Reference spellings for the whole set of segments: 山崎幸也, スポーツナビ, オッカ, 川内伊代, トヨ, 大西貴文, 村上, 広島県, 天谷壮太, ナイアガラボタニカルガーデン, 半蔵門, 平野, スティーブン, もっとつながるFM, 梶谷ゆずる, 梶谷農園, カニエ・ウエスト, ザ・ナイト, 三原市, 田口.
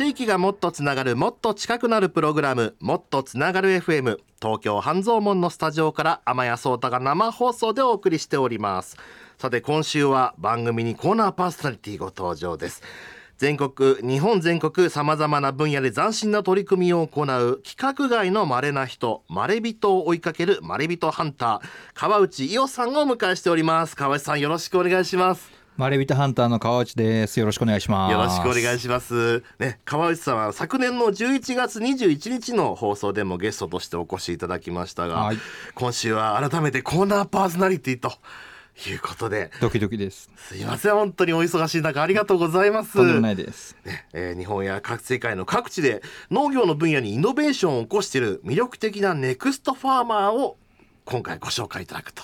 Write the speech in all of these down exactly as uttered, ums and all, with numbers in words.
地域がもっとつながる、もっと近くなるプログラム、もっとつながる エフエム 東京半蔵門のスタジオから天谷壮太が生放送でお送りしております。さて今週は番組にコーナーパーソナリティご登場です。全国日本全国さまざまな分野で斬新な取り組みを行う規格外の稀な人、稀人を追いかける稀人ハンター、川内伊代さんをお迎えしております。川内さん、よろしくお願いします。稀人ハンターの川内です。よろしくお願いします。よろしくお願いします、ね、川内さんは昨年のじゅういちがつにじゅういちにちの放送でもゲストとしてお越しいただきましたが、はい、今週は改めてコーナーパーソナリティということでドキドキです。すいません、本当にお忙しい中ありがとうございます。とんでもないです、ねえー、日本や各世界の各地で農業の分野にイノベーションを起こしている魅力的なネクストファーマーを今回ご紹介いただくと。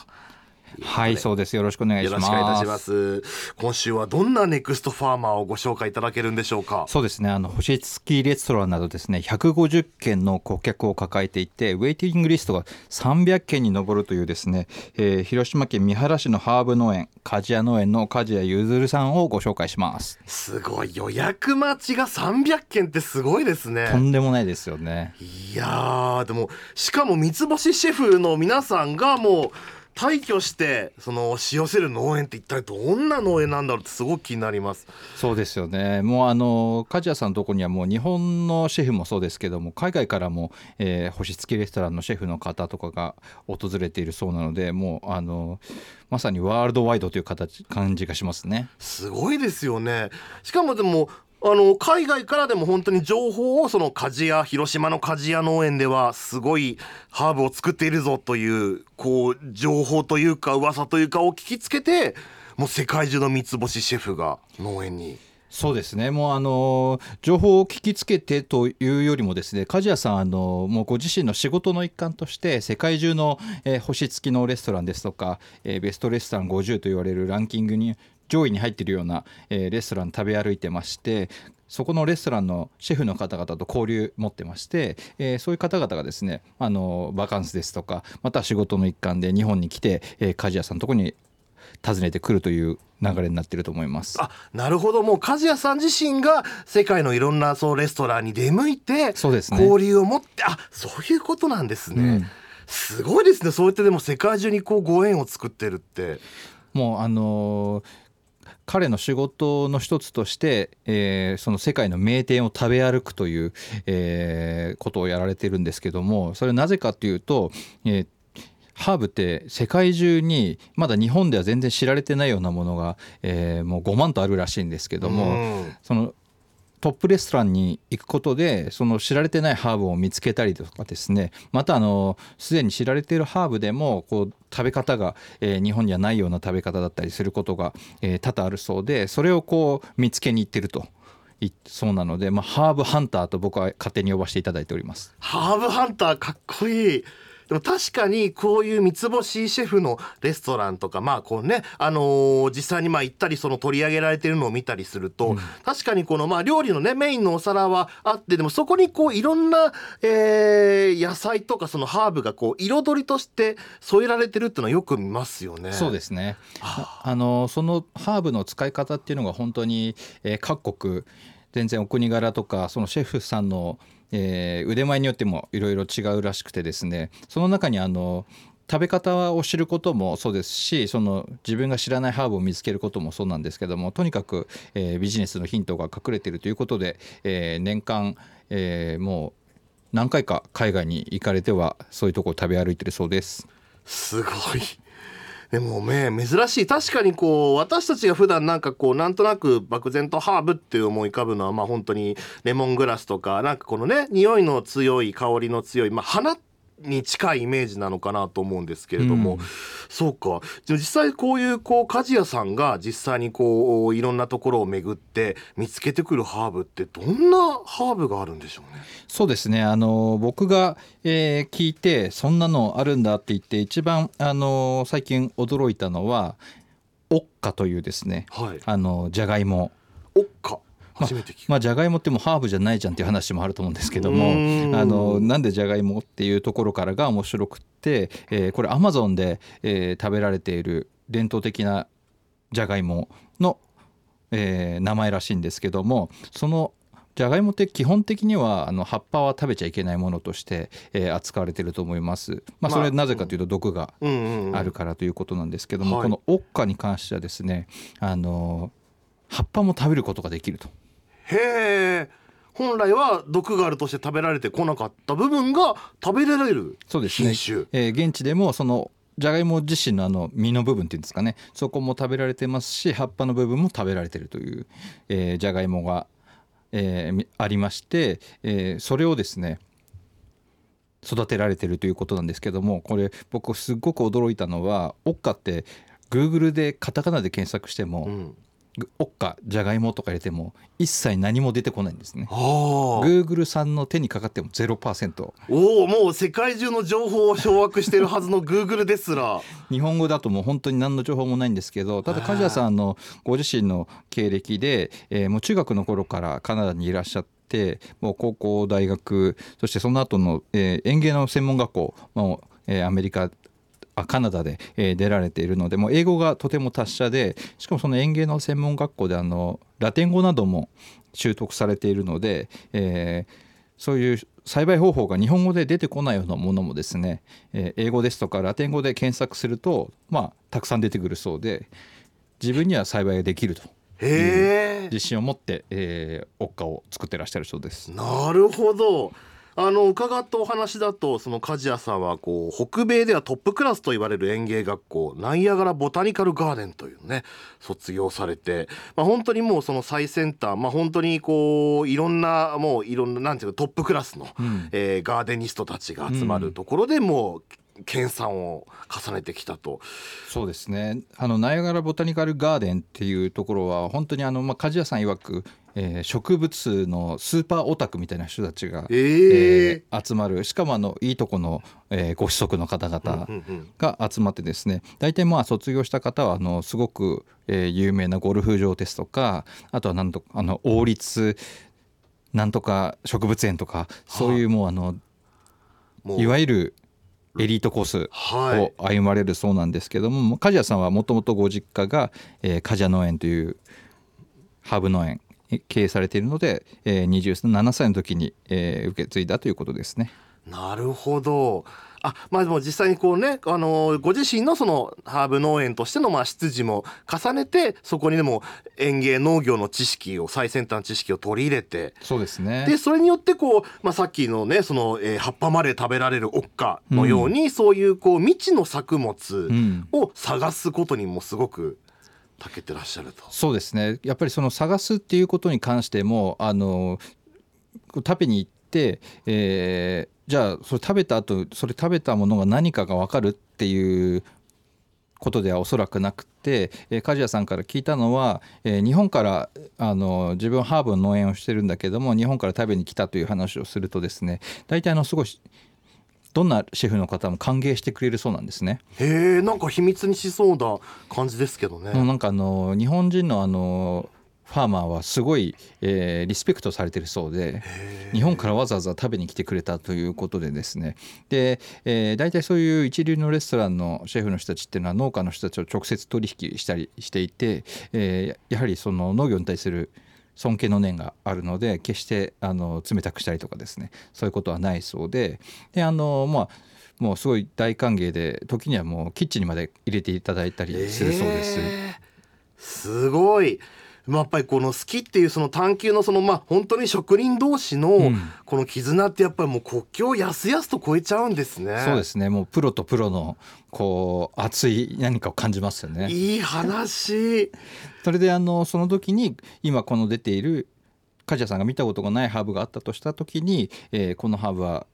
はい、そうです。よろしくお願いします。よろしくお願いいたします。今週はどんなネクストファーマーをご紹介いただけるんでしょうか。そうですね、あの星付きレストランなどですねひゃくごじゅっけんの顧客を抱えていて、ウェイティングリストがさんびゃっけんに上るというですね、えー、広島県三原市のハーブ農園梶谷農園の梶谷ゆずるさんをご紹介します。すごい、予約待ちがさんびゃっけんってすごいですね。とんでもないですよね。いやー、でもしかも三つ星シェフの皆さんがもう退去してその押し寄せる農園って一体どんな農園なんだろうってすごく気になります。そうですよね。もうあの梶谷さんのところにはもう日本のシェフもそうですけども、海外からも、えー、星付きレストランのシェフの方とかが訪れているそうなので、もうあのまさにワールドワイドという形感じがしますね。すごいですよね。しかもでもあの海外からでも本当に情報をその梶谷、広島の梶谷農園ではすごいハーブを作っているぞというこう情報というか噂というかを聞きつけて、もう世界中の三つ星シェフが農園に。そうですね、もうあの情報を聞きつけてというよりもですね、梶谷さんあのもうご自身の仕事の一環として世界中の、えー、星付きのレストランですとか、えー、ベストレストランごじゅうと言われるランキングに上位に入っているような、えー、レストラン食べ歩いてまして、そこのレストランのシェフの方々と交流持ってまして、えー、そういう方々がですねあのバカンスですとか、また仕事の一環で日本に来て、えー、梶谷さんのところに訪ねてくるという流れになっていると思います。あ、なるほど。もう梶谷さん自身が世界のいろんなそうレストランに出向いて、そうですね、交流を持って、あ、そういうことなんですね、うん、すごいですね。そうやってでも世界中にこうご縁を作ってるって、もうあのー彼の仕事の一つとして、えー、その世界の名店を食べ歩くという、えー、ことをやられているんですけども、それはなぜかというと、えーハーブって世界中にまだ日本では全然知られてないようなものが、えー、もうごまんとあるらしいんですけども、そのトップレストランに行くことでその知られてないハーブを見つけたりとかですね、またあのすでに知られているハーブでもこう食べ方が、えー、日本にはないような食べ方だったりすることが、えー、多々あるそうで、それをこう見つけに行ってるとそうなので、まあ、ハーブハンターと僕は勝手に呼ばせていただいております。ハーブハンターかっこいい。でも確かにこういう三つ星シェフのレストランとか、まあこうね、あのー、実際にまあ行ったりその取り上げられているのを見たりすると、うん、確かにこのまあ料理の、ね、メインのお皿はあって、でもそこにこういろんな、えー、野菜とかそのハーブがこう彩りとして添えられてるっていうのはよく見ますよね。そうですね、あ、あのー、そのハーブの使い方っていうのが本当に、えー、各国全然お国柄とかそのシェフさんのえー、腕前によってもいろいろ違うらしくてですね、その中にあの食べ方を知ることもそうですし、その自分が知らないハーブを見つけることもそうなんですけども、とにかく、えー、ビジネスのヒントが隠れているということで、えー、年間、えー、もう何回か海外に行かれてはそういうところを食べ歩いているそうです。すごい。でもね、珍しい。確かにこう私たちが普段なんかこうなんとなく漠然とハーブっていう思い浮かぶのは、まあ本当にレモングラスとかなんかこのね匂いの強い香りの強い、まあ、花に近いイメージなのかなと思うんですけれども、うん、そうか。実際こういうこう梶谷さんが実際にこういろんなところを巡って見つけてくるハーブってどんなハーブがあるんでしょうね。そうですね、あの僕が、えー、聞いてそんなのあるんだって言って一番あの最近驚いたのはオッカというですね、はい、あのジャガイモ。オッカまあ、まあ、ジャガイモってもうハーブじゃないじゃんっていう話もあると思うんですけども、あのなんでジャガイモっていうところからが面白くて、えー、これアマゾンで、えー、食べられている伝統的なジャガイモの、えー、名前らしいんですけども、そのじゃがいもって基本的にはあの葉っぱは食べちゃいけないものとして、えー、扱われていると思います、まあ、それはなぜかというと毒があるからということなんですけども、このオッカに関してはですね、あの葉っぱも食べることができると。へー、本来は毒があるとして食べられてこなかった部分が食べられる品種。そうですね、えー、現地でもそのジャガイモ自身のあの実の部分っていうんですかね、そこも食べられてますし、葉っぱの部分も食べられてるという、えー、ジャガイモが、えー、ありまして、えー、それをですね育てられてるということなんですけども、これ僕すごく驚いたのは、オッカって Google でカタカナで検索しても、うんオッカジャガイモとか入れても一切何も出てこないんですね。 Google さんの手にかかっても ゼロパーセント。 おお、もう世界中の情報を掌握してるはずの Google ですら日本語だともう本当に何の情報もないんですけど、ただ梶谷さんのご自身の経歴で、えー、もう中学の頃からカナダにいらっしゃって、もう高校大学、そしてその後の、えー、園芸の専門学校も、えー、アメリカカナダで出られているので、もう英語がとても達者で、しかもその園芸の専門学校であのラテン語なども習得されているので、えー、そういう栽培方法が日本語で出てこないようなものもですね、えー、英語ですとかラテン語で検索すると、まあ、たくさん出てくるそうで、自分には栽培ができるという自信を持って、えー、オッカを作ってらっしゃるそうです。なるほど。あの伺ったお話だと、その梶谷さんはこう北米ではトップクラスと言われる園芸学校ナイアガラボタニカルガーデンというね卒業されて、まあ、本当にもうその最先端、まあ、本当にこういろんなもういろんななんていうかトップクラスの、うんえー、ガーデニストたちが集まるところでもう、うん研鑽を重ねてきたと。そうですね、あのナイアガラボタニカルガーデンっていうところは本当にあの、まあ、梶谷さん曰く、えー、植物のスーパーオタクみたいな人たちが、えーえー、集まる、しかもあのいいとこの、えー、ご子息の方々が集まってですね、大体、うんうん、まあ卒業した方はあのすごく、えー、有名なゴルフ場ですとか、あとはなんとあの王立なんとか植物園とか、そういうもうあの、はあ、もういわゆるエリートコースを歩まれるそうなんですけども、はい、梶谷さんはもともとご実家が、えー、梶谷農園というハーブ農園経営されているので、えー、にじゅうななさいの時に、えー、受け継いだということですね。なるほど。あ、まあ、でも実際にこう、ね、あのご自身 の, そのハーブ農園としてのまあ出自も重ねて、そこにでも園芸農業の知識を最先端知識を取り入れて、 そうですね、でそれによってこう、まあ、さっきの、ねそのえー、葉っぱまで食べられるオッカのように、うん、そういう、こう未知の作物を探すことにもすごく長けてらっしゃると。そうですね、やっぱりその探すっていうことに関してもあの食べに行って、えーじゃあそれ食べた後、それ食べたものが何かが分かるっていうことではおそらくなくて、えー、梶谷さんから聞いたのは、えー、日本からあの自分ハーブの農園をしてるんだけども日本から食べに来たという話をするとですね、大体あのすごいどんなシェフの方も歓迎してくれるそうなんですね。へえ、なんか秘密にしそうな感じですけどね。なんかあの日本人のあのファーマーはすごい、えー、リスペクトされてるそうで、日本からわざわざ食べに来てくれたということでですね、で、えー、大体そういう一流のレストランのシェフの人たちっていうのは農家の人たちを直接取引したりしていて、えー、やはりその農業に対する尊敬の念があるので、決してあの冷たくしたりとかですね、そういうことはないそうで、であのまあもうすごい大歓迎で、時にはもうキッチンにまで入れていただいたりするそうです、えー、すごい。まあ、やっぱりこの好きっていうその探求のそのまあ本当に職人同士のこの絆ってやっぱりもう国境をやすやすと超えちゃうんですね、うん、そうですね。もうプロとプロのこう熱い何かを感じますよね。いい話それであのその時に今この出ている梶谷さんが見たことがないハーブがあったとした時に、えー、このハーブは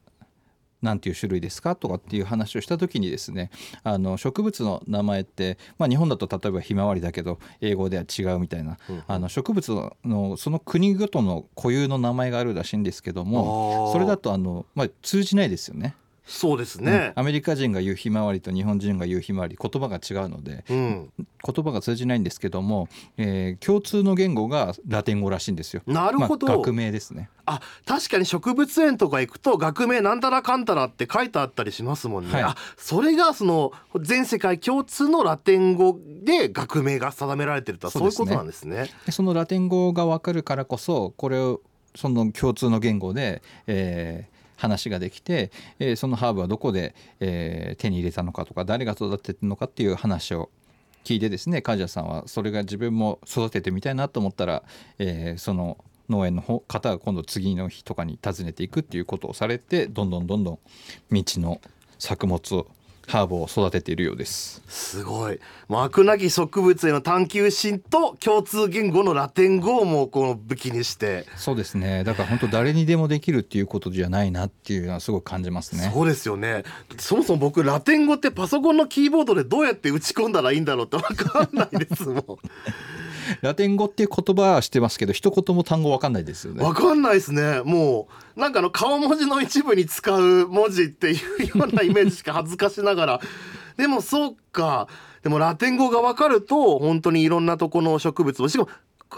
なんていう種類ですかとかっていう話をした時にですね、あの植物の名前って、まあ、日本だと例えばひまわりだけど英語では違うみたいな、うん、あの植物のその国ごとの固有の名前があるらしいんですけども、それだとあの、まあ、通じないですよね。そうですね、うん、アメリカ人が言うひまわりと日本人が言うひまわり、言葉が違うので、うん、言葉が通じないんですけども、えー、共通の言語がラテン語らしいんですよ。なるほど、まあ、学名ですね。あ、確かに植物園とか行くと学名なんたらかんたらって書いてあったりしますもんね、はい、あ、それがその全世界共通のラテン語で学名が定められてるとはそういうことなんですね。そうですね。そのラテン語が分かるからこそ、これをその共通の言語で、えー話ができて、えー、そのハーブはどこで、えー、手に入れたのかとか誰が育ててるのかっていう話を聞いてですね、梶谷さんはそれが自分も育ててみたいなと思ったら、えー、その農園の方が今度次の日とかに訪ねていくっていうことをされて、どんどんどんどん未知の作物をハーブを育てているようです。すごい。飽なき植物への探求心と共通言語のラテン語をもこの武器にして。そうですね。だから本当誰にでもできるっていうことじゃないなっていうのはすごく感じますね。そうですよね。そもそも僕ラテン語ってパソコンのキーボードでどうやって打ち込んだらいいんだろうって分かんないですもんラテン語っていう言葉は知ってますけど一言も単語分かんないですよね。分かんないですね。もうなんかあの顔文字の一部に使う文字っていうようなイメージしか恥ずかしながらでもそうか。でもラテン語が分かると本当にいろんなとこの植物もしかも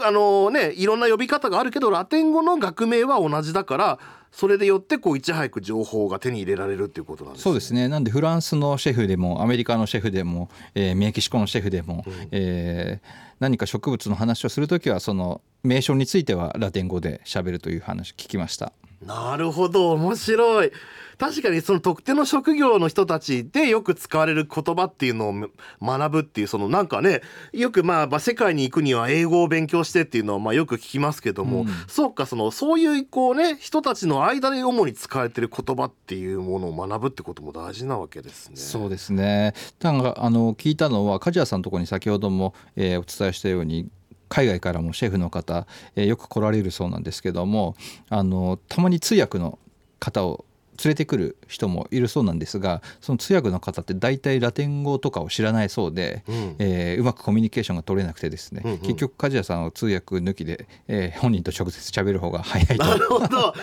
あのねいろんな呼び方があるけどラテン語の学名は同じだからそれでよってこういち早く情報が手に入れられるっていうことなんですね。そうですね。なんでフランスのシェフでもアメリカのシェフでも、えー、メキシコのシェフでも、うんえー、何か植物の話をするときはその名称についてはラテン語で喋るという話聞きました。なるほど。面白い。確かにその特定の職業の人たちでよく使われる言葉っていうのを学ぶっていうそのなんかねよくまあ世界に行くには英語を勉強してっていうのはまあよく聞きますけども、うん、そうかそのそういうこうね人たちの間で主に使われてる言葉っていうものを学ぶってことも大事なわけですね。そうですね。なんかあの聞いたのは梶谷さんのところに先ほども、えー、お伝えしたように海外からもシェフの方、えー、よく来られるそうなんですけどもあのたまに通訳の方を連れてくる人もいるそうなんですがその通訳の方って大体ラテン語とかを知らないそうで、うんえー、うまくコミュニケーションが取れなくてですね、うんうん、結局梶谷さんは通訳抜きで、えー、本人と直接喋る方が早いと。なるほど。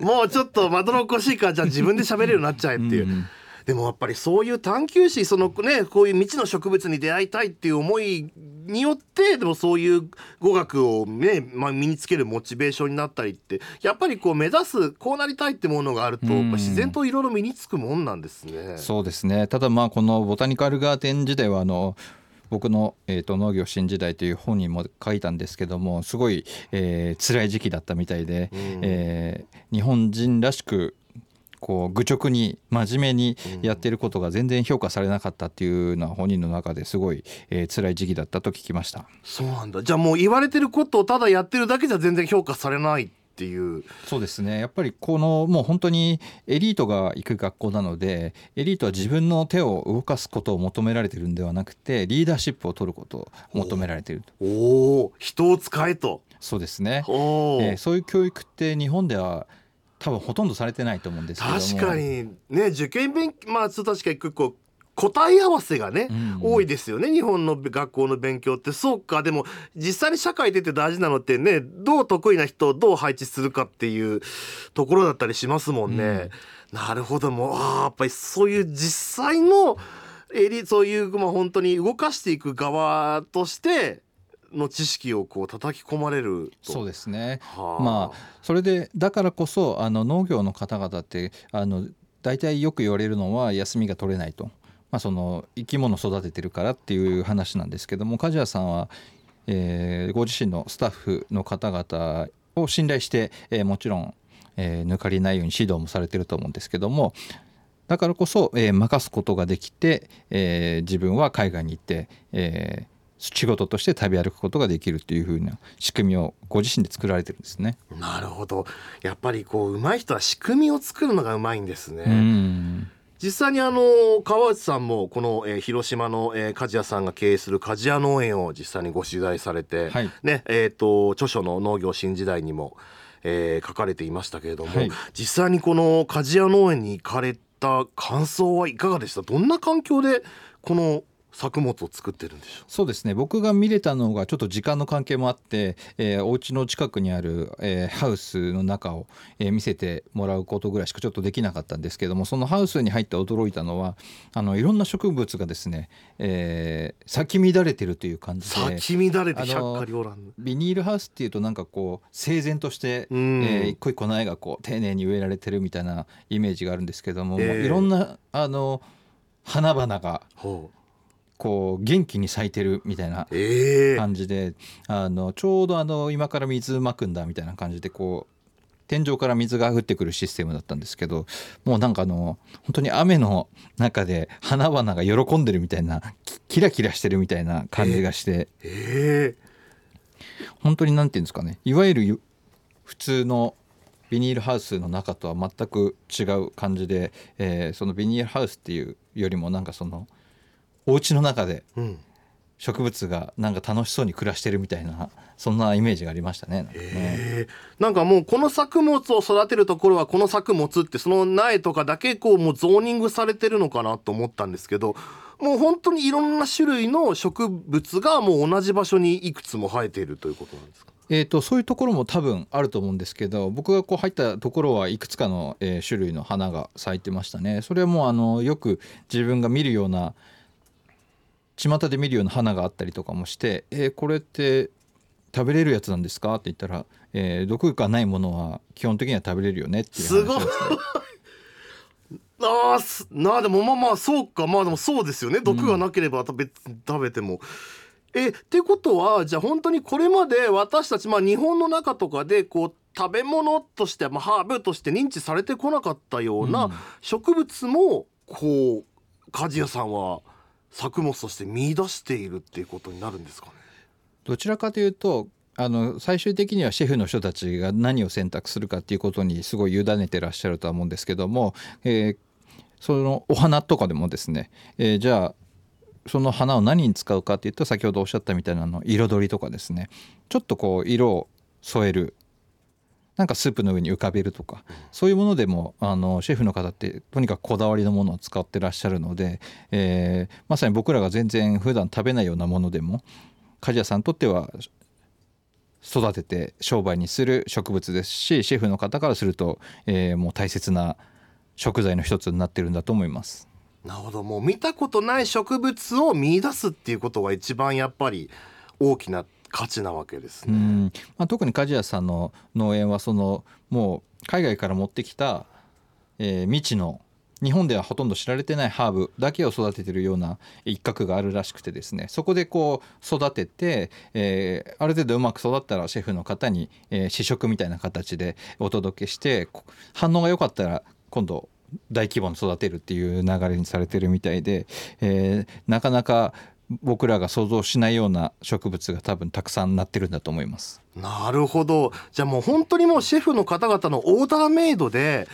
もうちょっとまどろっこしいからじゃあ自分で喋れるようになっちゃえっていう、うんうん、でもやっぱりそういう探求心その、ね、こういう未知の植物に出会いたいっていう思いによってでもそういう語学を、ねまあ、身につけるモチベーションになったりってやっぱりこう目指すこうなりたいってものがあると自然といろいろ身につくもんなんですね。そうですね。ただまあこのボタニカルガーデン自体はあの僕の、えー、と農業新時代という本にも書いたんですけどもすごい、えー、辛い時期だったみたいで、えー、日本人らしくこう愚直に真面目にやってることが全然評価されなかったっていうのは本人の中ですごい、えー、辛い時期だったと聞きました。そうなんだ。じゃあもう言われてることをただやってるだけじゃ全然評価されないっていう。そうですね。やっぱりこのもう本当にエリートが行く学校なのでエリートは自分の手を動かすことを求められてるんではなくてリーダーシップを取ることを求められていると。おお、人を使えと。そうですね、えー、そういう教育って日本では多分ほとんどされてないと思うんですけども。確かにね受験勉強、まあ、確かに結構答え合わせがね、うんうん、多いですよね日本の学校の勉強って。そうか。でも実際に社会出て大事なのってねどう得意な人をどう配置するかっていうところだったりしますもんね、うん、なるほど。もうあやっぱりそういう実際のエリそういう、まあ、本当に動かしていく側としての知識をこう叩き込まれると。そうですね、はあまあ、それでだからこそあの農業の方々ってあの大体よく言われるのは休みが取れないと、まあ、その生き物を育ててるからっていう話なんですけども梶谷さんは、えー、ご自身のスタッフの方々を信頼して、えー、もちろん、えー、抜かりないように指導もされてると思うんですけどもだからこそ、えー、任すことができて、えー、自分は海外に行って、えー仕事として旅歩くことができるという風な仕組みをご自身で作られてるんですね。なるほど。やっぱりこう上手い人は仕組みを作るのが上手いんですね。うん、実際にあの川内さんもこのえ広島のえ梶谷さんが経営する梶谷農園を実際にご取材されて、はいねえー、と著書の農業新時代にもえ書かれていましたけれども、はい、実際にこの梶谷農園に行かれた感想はいかがでした？どんな環境でこの作物を作ってるんでしょう。そうですね。僕が見れたのがちょっと時間の関係もあって、えー、お家の近くにある、えー、ハウスの中を、えー、見せてもらうことぐらいしかちょっとできなかったんですけどもそのハウスに入って驚いたのはあのいろんな植物がですね、えー、咲き乱れてるという感じで咲き乱れて百花繚乱。ビニールハウスっていうとなんかこう整然として、えー、一個一個苗がこう丁寧に植えられてるみたいなイメージがあるんですけども、えー、もういろんなあの花々がほうこう元気に咲いてるみたいな感じで、えー、あのちょうどあの今から水まくんだみたいな感じでこう天井から水が降ってくるシステムだったんですけど、もうなんかあの本当に雨の中で花々が喜んでるみたいな、キラキラしてるみたいな感じがして、えー、本当になんていうんですかね、いわゆる普通のビニールハウスの中とは全く違う感じで、えー、そのビニールハウスっていうよりもなんかそのお家の中で植物がなんか楽しそうに暮らしてるみたいな、そんなイメージがありましたね。なんかね、えー、なんかもうこの作物を育てるところはこの作物って、その苗とかだけこうもうゾーニングされてるのかなと思ったんですけど、もう本当にいろんな種類の植物がもう同じ場所にいくつも生えているということなんですか？えー、とそういうところも多分あると思うんですけど、僕がこう入ったところはいくつかの、えー、種類の花が咲いてましたね。それはもうあのよく自分が見るような、巷で見るような花があったりとかもして、えー、これって食べれるやつなんですかって言ったら、えー、毒がないものは基本的には食べれるよねっていう話ですね。すごいあなあでもまあまあそうか、まあでもそうですよね、毒がなければ食べ、うん、食べてもえってことは、じゃあ本当にこれまで私たち、まあ、日本の中とかでこう食べ物として、まあ、ハーブとして認知されてこなかったような植物もこう鍛冶屋さんは作物として見出しているっていうことになるんですかね。どちらかというとあの最終的にはシェフの人たちが何を選択するかっていうことにすごい委ねてらっしゃるとは思うんですけども、えーそのお花とかでもですね、えー、じゃあその花を何に使うかっていうと、先ほどおっしゃったみたいなの彩りとかですね、ちょっとこう色を添える、なんかスープの上に浮かべるとか、そういうものでもあのシェフの方ってとにかくこだわりのものを使ってらっしゃるので、えー、まさに僕らが全然普段食べないようなものでも鍛冶屋さんにとっては育てて商売にする植物ですし、シェフの方からすると、えー、もう大切な食材の一つになってるんだと思います。なるほど、もう見たことない植物を見出すっていうことが一番やっぱり大きな価値なわけですね。うん、まあ、特に鍛冶屋さんの農園はそのもう海外から持ってきた、えー、未知の日本ではほとんど知られてないハーブだけを育ててるような一角があるらしくてですね、そこでこう育てて、えー、ある程度うまく育ったらシェフの方に、えー、試食みたいな形でお届けして、反応が良かったら今度大規模に育てるっていう流れにされてるみたいで、えー、なかなか僕らが想像しないような植物が多分たくさんなってるんだと思います。なるほど、じゃあもう本当にもうシェフの方々のオーダーメイドで、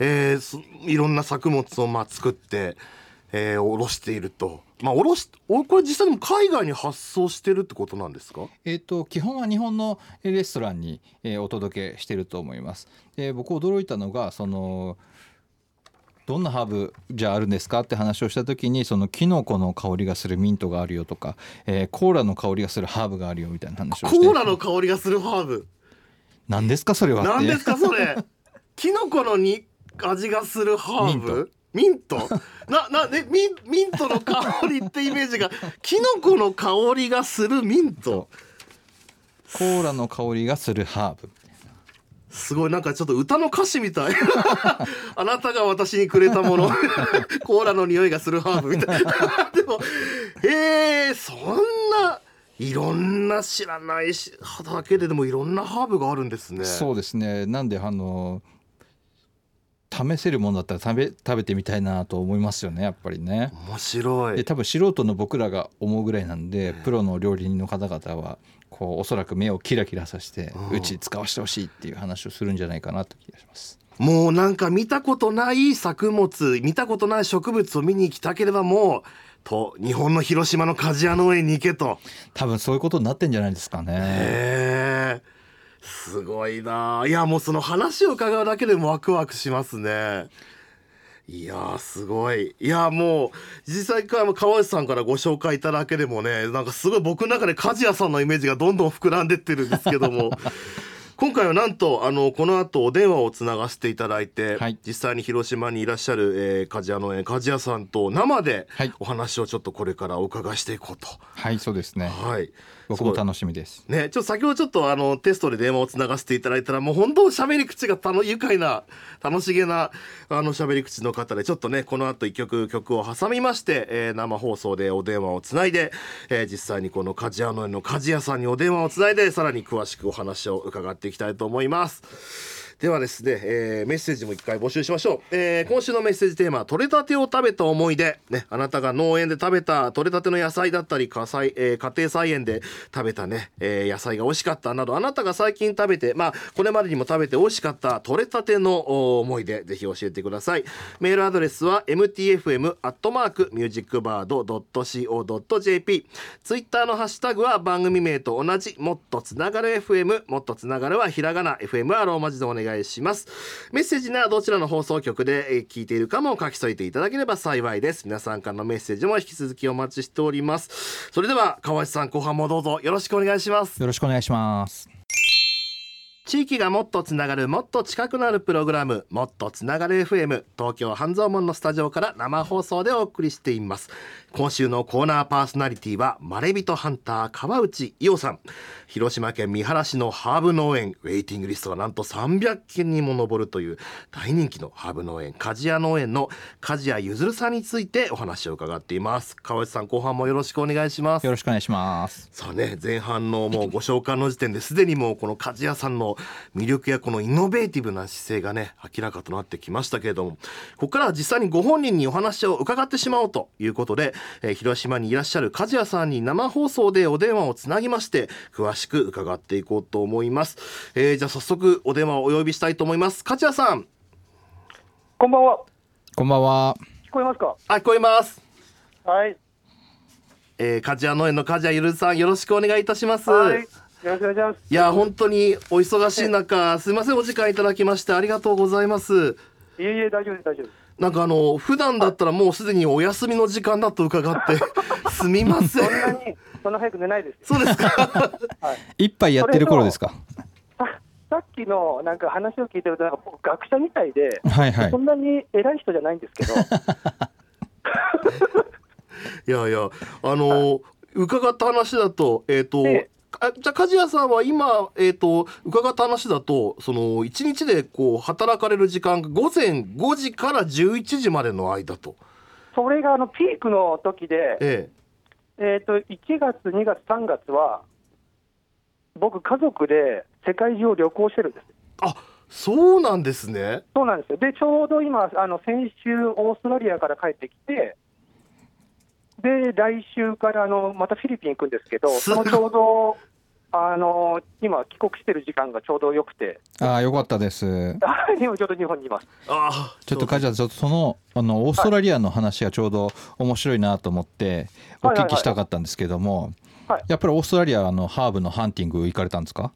えー、いろんな作物をまあ作って、えー、卸していると、まあ、卸しこれ実際にも海外に発送してるってことなんですか？えーと、基本は日本のレストランに、えー、お届けしてると思います。で、僕驚いたのがそのどんなハーブじゃあるんですかって話をした時に、そのキノコの香りがするミントがあるよとか、えー、コーラの香りがするハーブがあるよみたいな話をして、コーラの香りがするハーブなんですかそれは、なんですかそれキノコのに味がするハーブミントなな、ね、ミ, ミントの香りってイメージがキノコの香りがするミント、コーラの香りがするハーブ、すごいなんかちょっと歌の歌詞みたいあなたが私にくれたものコーラの匂いがするハーブみたいなでもえー、そんないろんな知らないしだけででもいろんなハーブがあるんですね。そうですね、なんであの試せるものだったら食べ、食べてみたいなと思いますよね、やっぱりね。面白い。で、多分素人の僕らが思うぐらいなんで、プロの料理人の方々はこうおそらく目をキラキラさせて、うち使わせてほしいっていう話をするんじゃないかなと気がします。もうなんか見たことない作物、見たことない植物を見に行きたければもうと日本の広島の鍛冶屋農園に行けと、多分そういうことになってんじゃないですかね。へー、すごいな。いやもうその話を伺うだけでもワクワクしますね。いやすごい。いやもう実際から川内さんからご紹介いただけでもね、なんかすごい僕の中で鍛冶屋さんのイメージがどんどん膨らんでってるんですけども今回はなんとあのこの後お電話をつながせていただいて、はい、実際に広島にいらっしゃる、えー、鍛冶屋の鍛冶屋さんと生でお話をちょっとこれからお伺いしていこうと。はい、そうですね、はい、僕も楽しみです、ね、ちょっと先ほどちょっとあのテストで電話をつながせていただいたら、もう本当喋り口がたの愉快な楽しげなあの喋り口の方で、ちょっとねこの後一曲曲を挟みまして、えー、生放送でお電話をつないで、えー、実際にこの鍛冶屋の鍛冶屋さんにお電話をつないで、さらに詳しくお話を伺っていきたいと思います。ではですね、えー、メッセージも一回募集しましょう、えー、今週のメッセージテーマは取れたてを食べた思い出、ね、あなたが農園で食べた取れたての野菜だったり、家菜、えー、家庭菜園で食べたね、えー、野菜が美味しかったなど、あなたが最近食べて、まあこれまでにも食べて美味しかった取れたての思い出、ぜひ教えてください。メールアドレスは エムティーエフエム アットマーク ミュージックバード ドット シーオー ドット ジェーピー、 ツイッターのハッシュタグは番組名と同じもっとつながる エフエム、 もっとつながるはひらがな、 エフエム はローマ字でお願いしますします。メッセージならどちらの放送局で聞いているかも書き添えていただければ幸いです。皆さんからのメッセージも引き続きお待ちしております。それでは川内さん、後半もどうぞよろしくお願いします。よろしくお願いします。地域がもっとつながる、もっと近くなるプログラム、もっとつながる エフエム、 東京半蔵門のスタジオから生放送でお送りしています。今週のコーナーパーソナリティはまれびとハンター川内伊代さん。広島県三原市のハーブ農園、ウェイティングリストがなんとさんびゃっけんにも上るという大人気のハーブ農園、梶谷農園の梶谷ゆずるさんについてお話を伺っています。川内さん、後半もよろしくお願いします。よろしくお願いします。さあね、前半のもうご紹介の時点ですでにもうこの梶谷さんの魅力やこのイノベーティブな姿勢がね明らかとなってきましたけれども、ここからは実際にご本人にお話を伺ってしまおうということで、えー、広島にいらっしゃる梶谷さんに生放送でお電話をつなぎまして詳しく伺っていこうと思います。えー、じゃあ早速お電話をお呼びしたいと思います。梶谷さん、こんばんは。こんばんは。聞こえますか？あ、聞こえます。はい。えー、梶谷農園の梶谷ゆるさん、よろしくお願いいたします。はい、よろしくお願いします。いや本当にお忙しい中すいません、お時間いただきましてありがとうございます。いえいえ、大丈夫です大丈夫です。なんかあの普段だったらもうすでにお休みの時間だと伺ってすみません。そんなにそんな早く寝ないです。そうですか。一杯、はい、やってる頃ですか？さっきのなんか話を聞いてるとなんか学者みたいで、はいはい、そんなに偉い人じゃないんですけどいやいや、あの、はい、伺った話だとえっ、ー、と、えーあじゃあ梶谷さんは今、えー、と伺った話だとそのいちにちでこう働かれる時間がごぜんごじからじゅういちじまでの間と、それがあのピークの時で、えええー、といちがつにがつさんがつは僕家族で世界中を旅行してるんです。あ、そうなんですね。そうなんですよ。でちょうど今あの先週オーストラリアから帰ってきて、で来週からあのまたフィリピン行くんですけど、そのちょうどあの今帰国してる時間がちょうどよくて、ああよかったです。今ちょうど日本にいます。あちょっと梶谷さん、そのあのオーストラリアの話がちょうど面白いなと思ってお聞きしたかったんですけども、やっぱりオーストラリアのハーブのハンティング行かれたんですか？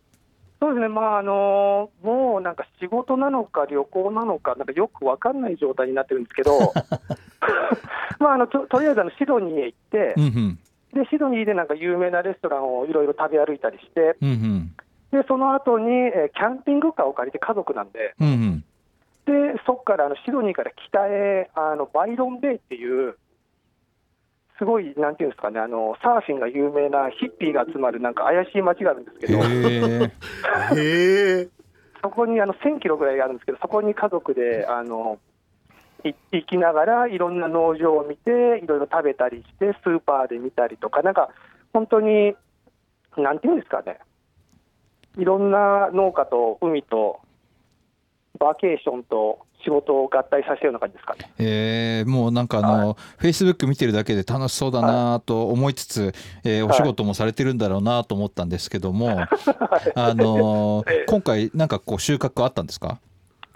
そうですね、まああのもうなんか仕事なのか旅行なのかなんかよく分かんない状態になってるんですけどまあ、あの と, とりあえずあのシドニーへ行って、うんうん、でシドニーでなんか有名なレストランをいろいろ食べ歩いたりして、うんうん、でその後に、えー、キャンピングカーを借りて家族なんで、うんうん、でそこからあのシドニーから北へあのバイロンベイっていうすごいなんていうんですかね、あのサーフィンが有名なヒッピーが集まるなんか怪しい街があるんですけど、へへそこにあのせんキロぐらいあるんですけど、そこに家族であの行きながらいろんな農場を見ていろいろ食べたりして、スーパーで見たりとか、なんか本当になんていうんですかね、いろんな農家と海とバケーションと仕事を合体させるような感じですかね。えー、もうなんかあの、はい、Facebook 見てるだけで楽しそうだなと思いつつ、はい、えー、お仕事もされてるんだろうなと思ったんですけども、はい、あのー、今回なんかこう収穫あったんですか？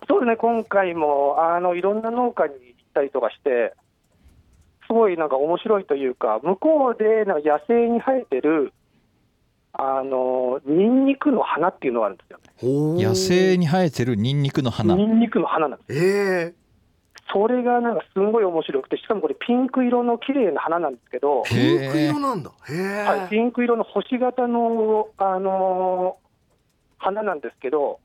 そうですね、今回もあのいろんな農家に行ったりとかして、すごいなんか面白いというか、向こうでなんか野生に生えてるあのニンニクの花っていうのがあるんですよね。野生に生えてるニンニクの花。ニンニクの花なんです。えー、それがなんかすごい面白くて、しかもこれピンク色の綺麗な花なんですけど。ピンク色なんだ。へー、はい、ピンク色の星型の、あのー、花なんですけど、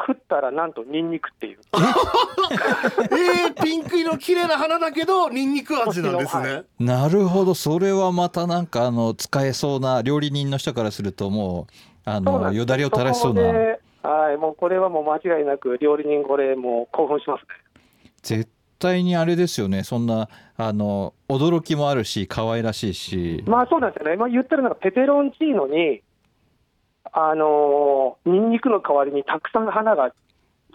食ったらなんとニンニクっていうえー、ピンク色綺麗な花だけどニンニク味なんですね。はい、なるほど。それはまたなんかあの使えそうな、料理人の人からするともうあのよだれを垂らしそうな。はい、もうこれはもう間違いなく料理人、これもう興奮しますね。絶対にあれですよね、そんなあの驚きもあるし可愛らしいし。まあそうなんですよね。今言ったらなんかペペロンチーノにあのー、ニンニクの代わりにたくさん花が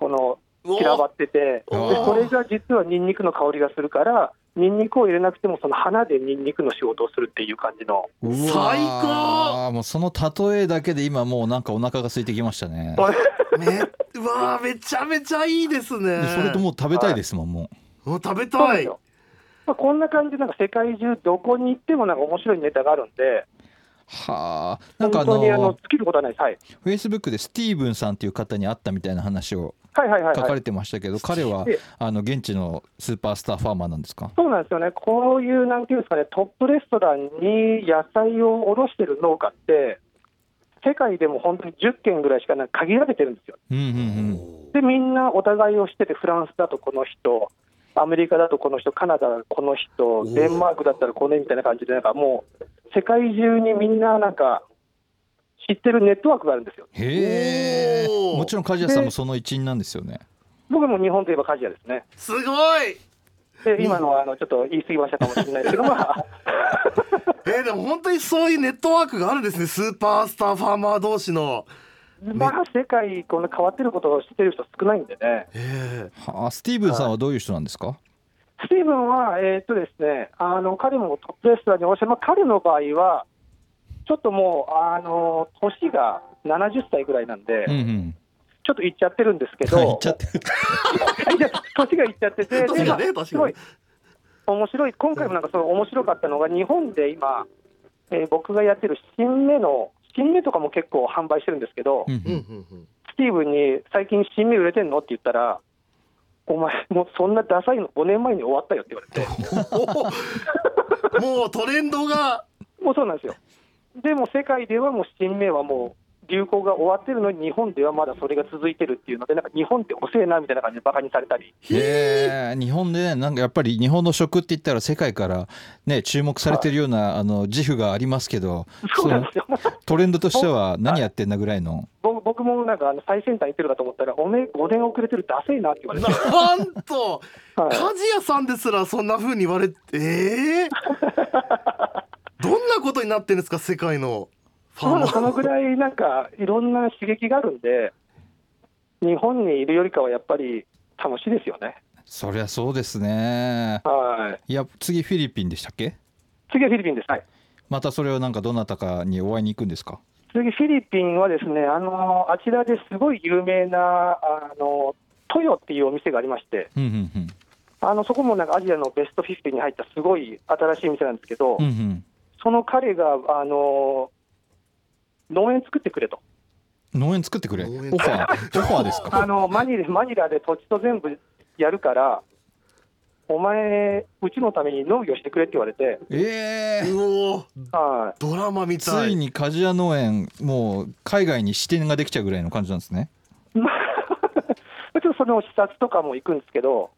この散らばってて、でこれが実はニンニクの香りがするから、ニンニクを入れなくてもその花でニンニクの仕事をするっていう感じの。最高。もうその例えだけで今もうなんかお腹が空いてきましたね。ね、うわめちゃめちゃいいですね。それともう食べたいですもん、はい、もう食べたい。まあ、こんな感じでなんか世界中どこに行ってもなんか面白いネタがあるんで。はあ、なんかあの本当にあの尽きることはないです、はい、Facebook でスティーブンさんという方に会ったみたいな話を書かれてましたけど、はいはいはいはい、彼はあの現地のスーパースターファーマーなんですか？そうなんですよね。こういうなんていうんですかね、トップレストランに野菜を卸してる農家って世界でも本当にじゅっけんぐらいしか限られてるんですよ、うんうんうん、でみんなお互いをしてて、フランスだとこの人、アメリカだとこの人、カナダだとこの人、デンマークだったらこの人みたいな感じで、なんかもう世界中にみんななんか知ってるネットワークがあるんですよ。へー。もちろん梶谷さんもその一員なんですよね。僕も日本といえば梶谷ですね。すごい。で今のはあのちょっと言い過ぎましたかもしれないですけど、まあえでも本当にそういうネットワークがあるんですね、スーパースターファーマー同士の。まあ、世界こんな変わってることを知ってる人少ないんでね。えーはあ、スティーブンさんはどういう人なんですか？スティーブンは、えーっとですね、あの彼もトップレストランにおっしゃる、彼の場合はちょっともうあの年がななじゅっさいぐらいなんで、うんうん、ちょっといっちゃってるんですけど、いっちゃってる年がいっちゃってて、で、まあ、すごい面白い。今回もなんかその面白かったのが、日本で今、えー、僕がやってる新芽の新芽とかも結構販売してるんですけど、うんうんうん、スティーブンに最近新芽売れてんのって言ったら、お前もうそんなダサいのごねんまえに終わったよって言われてもうトレンドがもうそうなんですよ。でも世界ではもう新芽はもう流行が終わってるのに、日本ではまだそれが続いてるっていうので、なんか日本って遅えなみたいな感じでバカにされたり。へえ、日本で、ね、なんかやっぱり日本の食って言ったら世界から、ね、注目されてるようなあの自負がありますけど、そうなんですよ。トレンドとしては何やってんだぐらいの僕もなんかあの最先端行ってるかと思ったら、おめえごねん遅れてるダセえなって言われてなんと梶谷さんですらそんな風に言われて、えーどんなことになってるんですか、世界のファンは。そのぐらいなんかいろんな刺激があるんで、日本にいるよりかはやっぱり楽しいですよね。そりゃそうですね、はい、いや次フィリピンでしたっけ？次はフィリピンです、はい。またそれをなんかどなたかにお会いに行くんですか？次フィリピンはですね、あのあちらですごい有名なあのトヨっていうお店がありまして、うんうんうん、あのそこもなんかアジアのベストごじゅうに入ったすごい新しい店なんですけど、うんうん、その彼が、あのー、農園作ってくれと。農園作ってくれ、オファー、オファーですか？あのマニラ、マニラで土地と全部やるからお前うちのために農業してくれって言われて、えー、うお、はい、ドラマみたい。ついに梶谷農園もう海外に支店ができちゃうぐらいの感じなんですね。まあちょっとその視察とかも行くんですけど、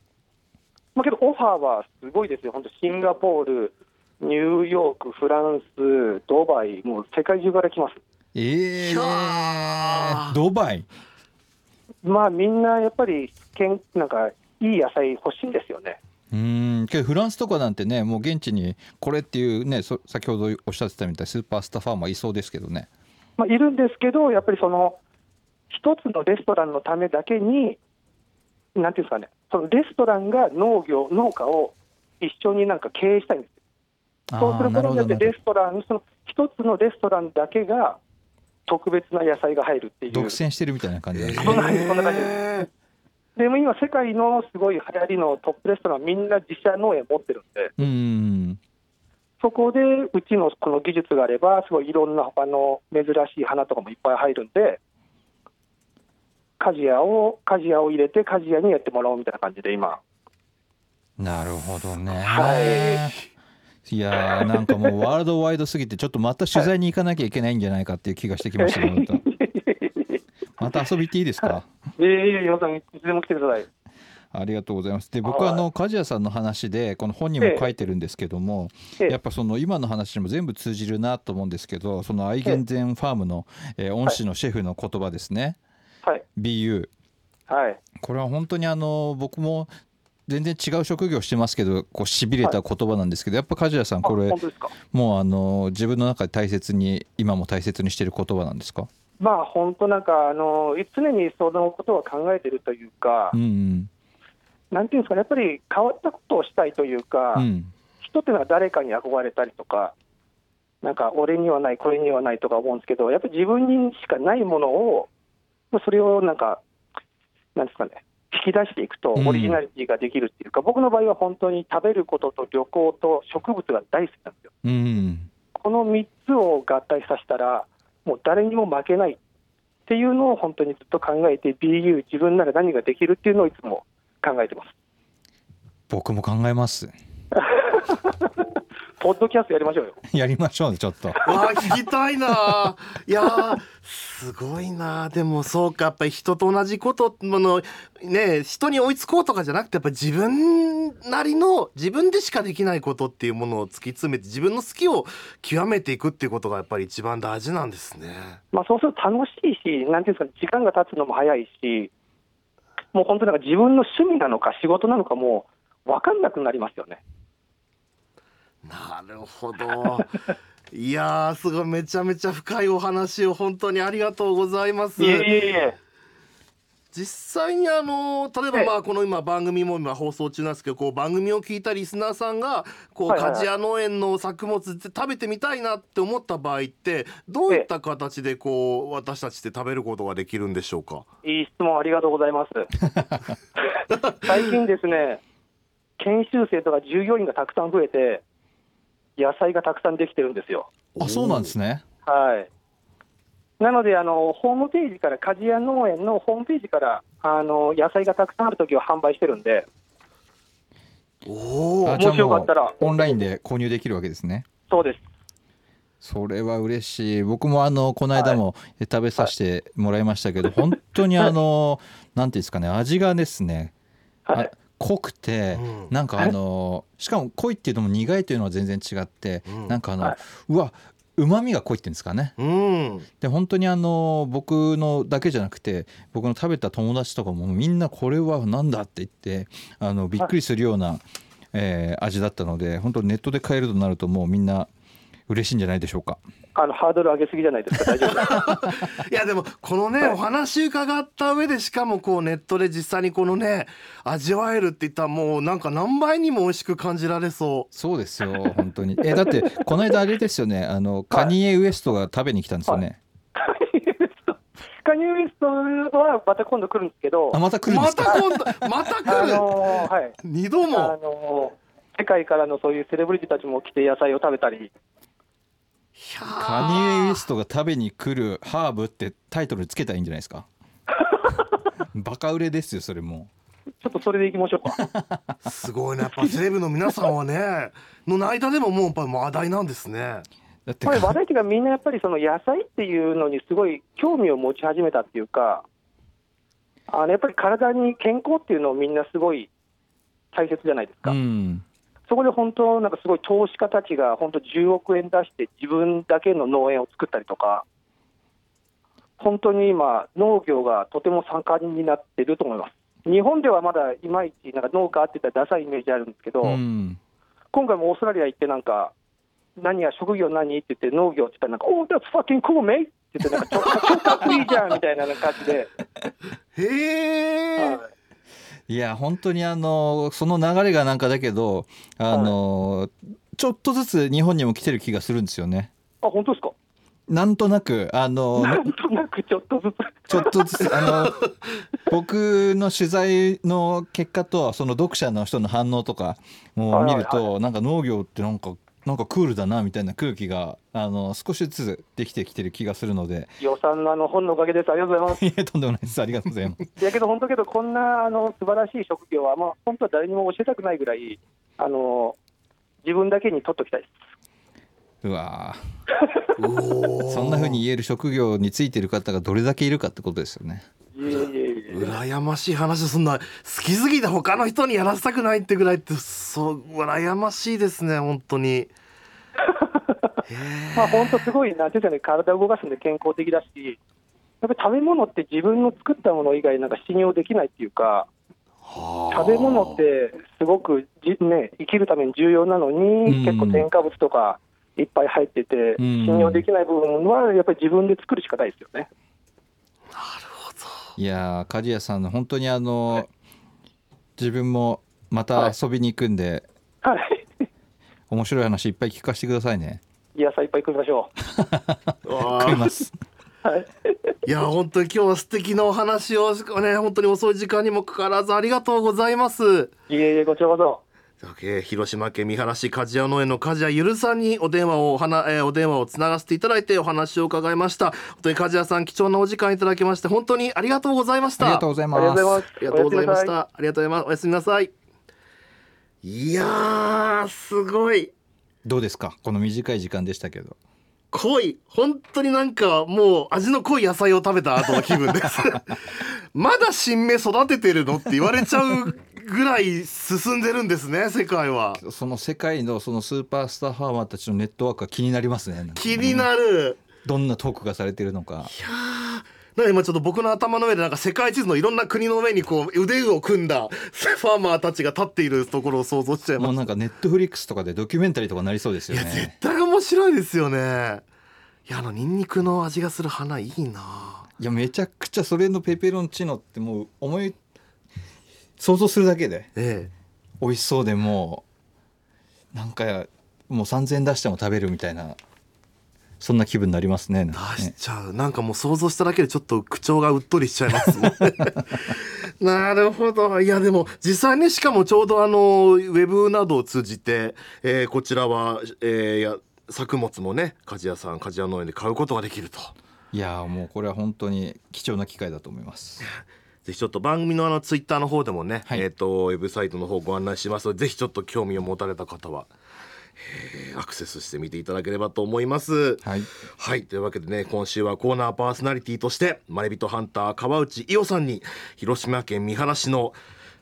まあ、けどオファーはすごいですよ。本当シンガポール、ニューヨーク、フランス、ドバイ、もう世界中から来ます。えー、ドバイ、まあみんなやっぱりなんかいい野菜欲しいんですよね。うーん、けどフランスとかなんてね、もう現地にこれっていうね、そ先ほどおっしゃってたみたいスーパースターファーマーいそうですけどね、まあ、いるんですけど、やっぱりその一つのレストランのためだけに、なんていうんですかね、そのレストランが農業農家を一緒になんか経営したいんです。そうすることによってレストラン、その一つのレストランだけが特別な野菜が入るっていう、独占してるみたいな感じですね。そんな感じです。でも今世界のすごい流行りのトップレストランはみんな自社農園持ってるんで、うん、そこでうちのこの技術があればすごいいろんな他の珍しい花とかもいっぱい入るんで、カジヤをカジヤを入れてカジヤにやってもらおうみたいな感じで今。なるほどね。はい、いやー、なんかもうワールドワイドすぎてちょっとまた取材に行かなきゃいけないんじゃないかっていう気がしてきましたけどまた遊びっていいですか？いやいや、岩さんいつでも来てください。ありがとうございます。で、僕はあの梶谷さんの話でこの本にも書いてるんですけども、やっぱその今の話にも全部通じるなと思うんですけど、そのアイゲンゼンファームの、えー、恩師のシェフの言葉ですね、はい、ビーユー、はい、これは本当にあの僕も全然違う職業してますけど、こう痺れた言葉なんですけど、はい、やっぱ梶谷さんこれもうあの自分の中で大切に今も大切にしている言葉なんですか？まあ、本当なんかあの常にそのことは考えているというか、うんうん、なんていうんですかね、やっぱり変わったことをしたいというか、うん、人っていうのは誰かに憧れたりとか、なんか俺にはないこれにはないとか思うんですけど、やっぱり自分にしかないものをそれをなんかなんですかね、引き出していくとオリジナリティができるっていうか、うん、僕の場合は本当に食べることと旅行と植物が大好きなんですよ、うん、このみっつを合体させたらもう誰にも負けないっていうのを本当にずっと考えて ビーユー 自分なら何ができるっていうのをいつも考えてます。僕も考えますポッドキャストやりましょうよ。やりましょうね、ちょっとわ聞きたいな。いやすごいな。でもそうか、やっぱり人と同じことの、ね、人に追いつこうとかじゃなくて、やっぱり自分なりの自分でしかできないことっていうものを突き詰めて自分の好きを極めていくっていうことがやっぱり一番大事なんですね。まあ、そうすると楽しいし、なんていうんですか、時間が経つのも早いし、もう本当なんか自分の趣味なのか仕事なのかもう分かんなくなりますよね。なるほど。いやーすごい、めちゃめちゃ深いお話を本当にありがとうございます。いえいえいえ、実際にあの例えばまあこの今番組も今放送中なんですけど、こう番組を聞いたリスナーさんがこう鍛冶屋農園の作物で食べてみたいなって思った場合ってどういった形でこう私たちって食べることができるんでしょうか。いい質問ありがとうございます最近ですね、研修生とか従業員がたくさん増えて野菜がたくさんできてるんですよ。あ、そうなんですね。はい。なのであのホームページから鍛冶屋農園のホームページからあの野菜がたくさんあるときは販売してるんで、おお、もしよかったらオンラインで購入できるわけですね。そうです。それは嬉しい。僕もあのこの間も食べさせてもらいましたけど、はい、本当にあのなんていうんですかね、味がですね、はい、濃くて、なんかあのしかも濃いっていうのも苦いというのは全然違って、うん、なんかあの、はい、うわ旨味が濃いっていうんですかね、うん、で本当にあの僕のだけじゃなくて僕の食べた友達とかもみんなこれはなんだって言ってあのびっくりするような、はい、えー、味だったので、本当にネットで買えるとなるともうみんな嬉しいんじゃないでしょうか。あのハードル上げすぎじゃないですか、大丈夫いやでもこのね、はい、お話伺った上でしかもこうネットで実際にこのね味わえるって言ったらもうなんか何倍にも美味しく感じられそう。そうですよ本当に。えだってこの間あれですよね、あのカニエウエストが食べに来たんですよね、はい、カニエウエストはまた今度来るんですけど。あ、また来るんですか。また来る、あのーはい、にども、あのー、世界からのそういうセレブリティたちも来て野菜を食べたり。カニエ・ウエストが食べに来るハーブってタイトルつけたらいいんじゃないですかバカ売れですよそれも。ちょっとそれでいきましょうかすごいね、やっぱセレブの皆さんはねの間でももうやっぱ話題なんですね。だって話題っていうかみんなやっぱりその野菜っていうのにすごい興味を持ち始めたっていうか、あのやっぱり体に健康っていうのをみんなすごい大切じゃないですか、うん。そこで本当なんかすごい投資家たちが本当じゅうおくえん出して自分だけの農園を作ったりとか、本当に今農業がとても盛んになってると思います。日本ではまだいまいちなんか農家って言ったらダサいイメージあるんですけど、うん、今回もオーストラリア行ってなんか何や職業何って言って農業って言ったらなんか Oh that's fucking cool mate って言ってなんかちょっとかっこいいじゃんみたいな感じでへー、はい、いや本当にあのその流れがなんかだけどあの、はい、ちょっとずつ日本にも来てる気がするんですよね。あ、本当ですか。なんとなくあのなんとなくちょっとずつちょっとずつあの僕の取材の結果とその読者の人の反応とかも見ると、はいはいはい、なんか農業ってなんかなんかクールだなみたいな空気があの少しずつできてきてる気がするので。予算 の, あの本のおかげです。ありがとうございます。いやとんでもないです。ありがとうございますいやけど本当けどこんなあの素晴らしい職業は、まあ、本当は誰にも教えたくないぐらいあの自分だけに取っときたいです。うわおそんな風に言える職業についてる方がどれだけいるかってことですよね。いやいやいや羨ましい話で、そんな好きすぎて他の人にやらせたくないってぐらいってそう羨ましいですね本当にまあ本当すごいなんていうかね、体を動かすんで健康的だし、やっぱ食べ物って自分の作ったもの以外なんか信用できないっていうか、はあ、食べ物ってすごくじ、ね、生きるために重要なのに結構添加物とかいっぱい入ってて信用できない部分はやっぱり自分で作るしかないですよね。いや梶谷さんの本当にあの、はい、自分もまた遊びに行くんで、はいはい、面白い話いっぱい聞かせてくださいね。いやさいっぱい食いましょう食いますはい、いや本当に今日素敵なお話を、ね、本当に遅い時間にもかかわらずありがとうございます。いえいえこちらこそ。広島県三原市梶谷農園の梶谷ゆるさんにお電話をお話、えー、お電話をつながせていただいてお話を伺いました。本当に梶谷さん貴重なお時間いただきまして本当にありがとうございました。ありがとうございます。ありがとうございました。ありがとうございます。おやすみなさい。いやすごい。どうですかこの短い時間でしたけど。濃い本当になんかもう味の濃い野菜を食べた後の気分ですまだ新芽育ててるのって言われちゃうぐらい進んでるんですね世界は。その世界のそのスーパースターファーマーたちのネットワークが気になりますね。気になる。どんなトークがされてるのか。いやなんか今ちょっと僕の頭の上でなんか世界地図のいろんな国の上にこう腕を組んだファーマーたちが立っているところを想像しちゃいます。もうなんかネットフリックスとかでドキュメンタリーとかなりそうですよね。いや絶対面白いですよね。いやあのニンニクの味がする花いいな。いやめちゃくちゃそれのペペロンチーノってもう思い想像するだけで、ええ、美味しそうでもうなんかもうさんぜんえん出しても食べるみたいなそんな気分になりますね。出しちゃう。なんかもう想像しただけでちょっと口調がうっとりしちゃいますもんなるほど。いやでも実際に、ね、しかもちょうどあのウェブなどを通じて、えー、こちらは、えー、や作物もね梶谷さん梶谷農園で買うことができると。いやもうこれは本当に貴重な機会だと思いますぜひちょっと番組のあのツイッターの方でもね、はい、えーと、ウェブサイトの方ご案内しますのでぜひちょっと興味を持たれた方はアクセスしてみていただければと思います、はいはい、というわけでね今週はコーナーパーソナリティとしてまれびとハンター川内伊代さんに広島県三原市の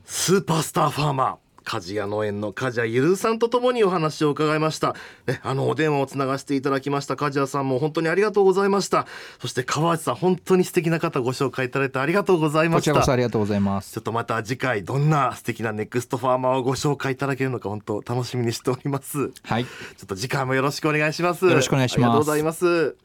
スーパースターファーマー梶谷農園の梶谷ゆるさんとともにお話を伺いました、ね、あのお電話をつながしていただきました梶谷さんも本当にありがとうございました。そして川内さん本当に素敵な方ご紹介いただいてありがとうございました。こちらこそありがとうございます。ちょっとまた次回どんな素敵なネクストファーマーをご紹介いただけるのか本当楽しみにしております、はい、ちょっと次回もよろしくお願いします。よろしくお願いします。ありがとうございます。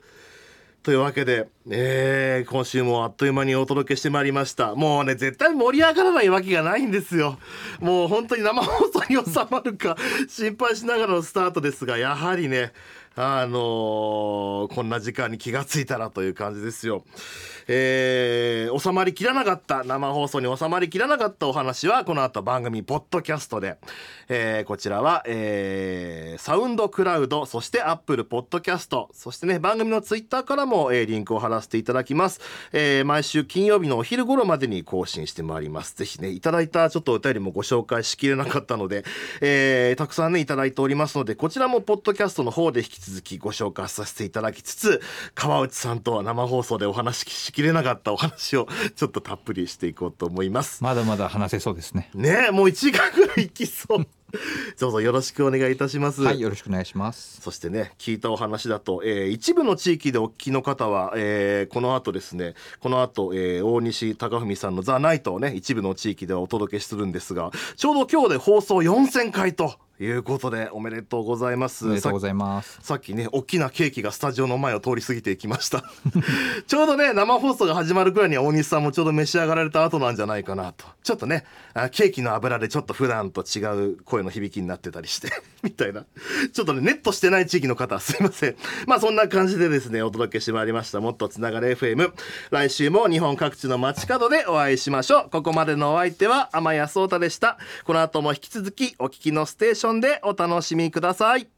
というわけで、えー、今週もあっという間にお届けしてまいりました。もうね絶対盛り上がらないわけがないんですよ。もう本当に生放送に収まるか心配しながらのスタートですがやはりねあのー、こんな時間に気がついたらという感じですよ、えー、収まりきらなかった生放送に収まりきらなかったお話はこの後番組ポッドキャストで、えー、こちらは、えー、サウンドクラウドそしてアップルポッドキャストそしてね番組のツイッターからも、えー、リンクを貼らせていただきます、えー、毎週金曜日のお昼頃までに更新してまいります。ぜひねいただいたちょっとお便りもご紹介しきれなかったので、えー、たくさんねいただいておりますのでこちらもポッドキャストの方で引き続き続きご紹介させていただきつつ川内さんとは生放送でお話ししきれなかったお話をちょっとたっぷりしていこうと思います。まだまだ話せそうですね。ねえもういちじかんぐらいいきそうどうぞよろしくお願いいたします。はいよろしくお願いします。そしてね聞いたお話だと、えー、一部の地域でお聞きの方は、えー、この後ですねこの後、えー、大西貴文さんのザ・ナイトをね一部の地域ではお届けするんですがちょうど今日で放送よんせんかいということでおめでとうございます。おめでとうございます。 さ, さっきね大きなケーキがスタジオの前を通り過ぎていきましたちょうどね生放送が始まるくらいには大西さんもちょうど召し上がられた後なんじゃないかなとちょっとねケーキの油でちょっと普段と違う声の響きになってたりしてみたいなちょっとねネットしてない地域の方すいません。まあそんな感じでですねお届けしてまいりましたもっとつながれ エフエム 来週も日本各地の街角でお会いしましょう。ここまでのお相手は天谷壮太でした。この後も引き続きお聞きのステーションでお楽しみください。